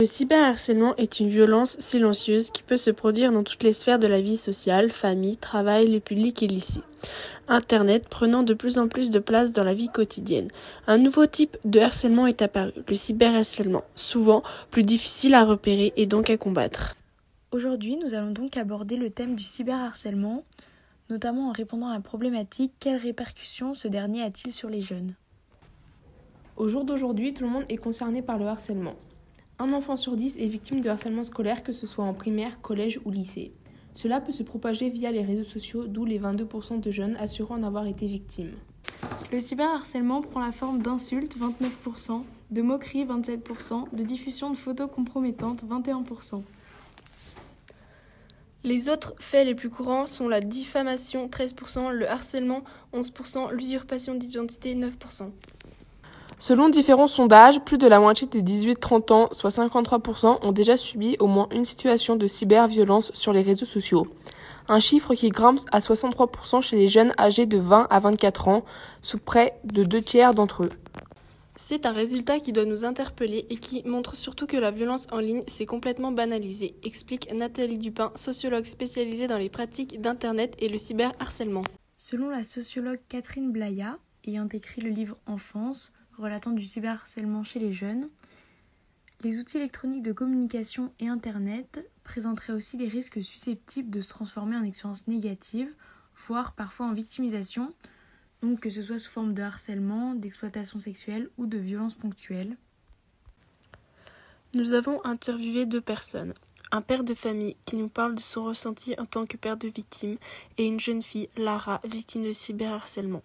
Le cyberharcèlement est une violence silencieuse qui peut se produire dans toutes les sphères de la vie sociale, famille, travail, le public et lycée. Internet prenant de plus en plus de place dans la vie quotidienne. Un nouveau type de harcèlement est apparu, le cyberharcèlement, souvent plus difficile à repérer et donc à combattre. Aujourd'hui, nous allons donc aborder le thème du cyberharcèlement, notamment en répondant à la problématique « Quelles répercussions ce dernier a-t-il sur les jeunes ?» Au jour d'aujourd'hui, tout le monde est concerné par le harcèlement. Un enfant sur 10 est victime de harcèlement scolaire, que ce soit en primaire, collège ou lycée. Cela peut se propager via les réseaux sociaux, d'où les 22% de jeunes assurant en avoir été victimes. Le cyberharcèlement prend la forme d'insultes, 29%, de moqueries, 27%, de diffusion de photos compromettantes, 21%. Les autres faits les plus courants sont la diffamation, 13%, le harcèlement, 11%, l'usurpation d'identité, 9%. Selon différents sondages, plus de la moitié des 18-30 ans, soit 53%, ont déjà subi au moins une situation de cyberviolence sur les réseaux sociaux. Un chiffre qui grimpe à 63% chez les jeunes âgés de 20 à 24 ans, sous près de 2 tiers d'entre eux. C'est un résultat qui doit nous interpeller et qui montre surtout que la violence en ligne s'est complètement banalisée, explique Nathalie Dupin, sociologue spécialisée dans les pratiques d'Internet et le cyberharcèlement. Selon la sociologue Catherine Blaya, ayant écrit le livre « Enfance », relatant du cyberharcèlement chez les jeunes, les outils électroniques de communication et Internet présenteraient aussi des risques susceptibles de se transformer en expérience négative, voire parfois en victimisation, donc que ce soit sous forme de harcèlement, d'exploitation sexuelle ou de violence ponctuelle. Nous avons interviewé 2 personnes. Un père de famille qui nous parle de son ressenti en tant que père de victime et une jeune fille, Lara, victime de cyberharcèlement.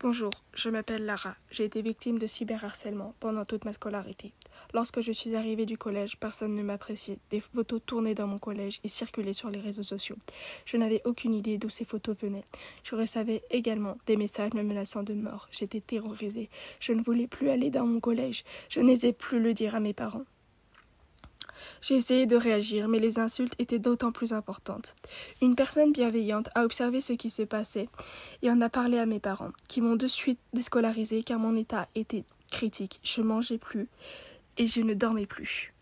Bonjour, je m'appelle Lara. J'ai été victime de cyberharcèlement pendant toute ma scolarité. Lorsque je suis arrivée du collège, personne ne m'appréciait. Des photos tournées dans mon collège et circulaient sur les réseaux sociaux. Je n'avais aucune idée d'où ces photos venaient. Je recevais également des messages me menaçant de mort. J'étais terrorisée. Je ne voulais plus aller dans mon collège. Je n'osais plus le dire à mes parents. J'ai essayé de réagir, mais les insultes étaient d'autant plus importantes. Une personne bienveillante a observé ce qui se passait et en a parlé à mes parents, qui m'ont de suite déscolarisée car mon état était critique. Je ne mangeais plus et je ne dormais plus.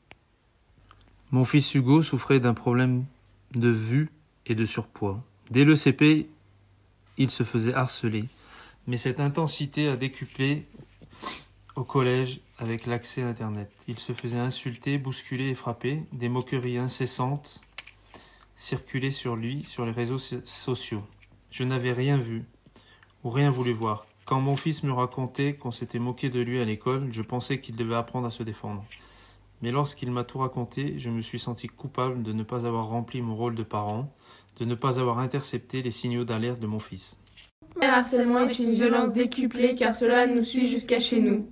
Mon fils Hugo souffrait d'un problème de vue et de surpoids. Dès le CP, il se faisait harceler, mais cette intensité a décuplé au collège avec l'accès à Internet. Il se faisait insulter, bousculer et frapper. Des moqueries incessantes circulaient sur lui, sur les réseaux sociaux. Je n'avais rien vu ou rien voulu voir. Quand mon fils me racontait qu'on s'était moqué de lui à l'école, je pensais qu'il devait apprendre à se défendre. Mais lorsqu'il m'a tout raconté, je me suis senti coupable de ne pas avoir rempli mon rôle de parent, de ne pas avoir intercepté les signaux d'alerte de mon fils. Le harcèlement est une violence décuplée car cela nous suit jusqu'à chez nous.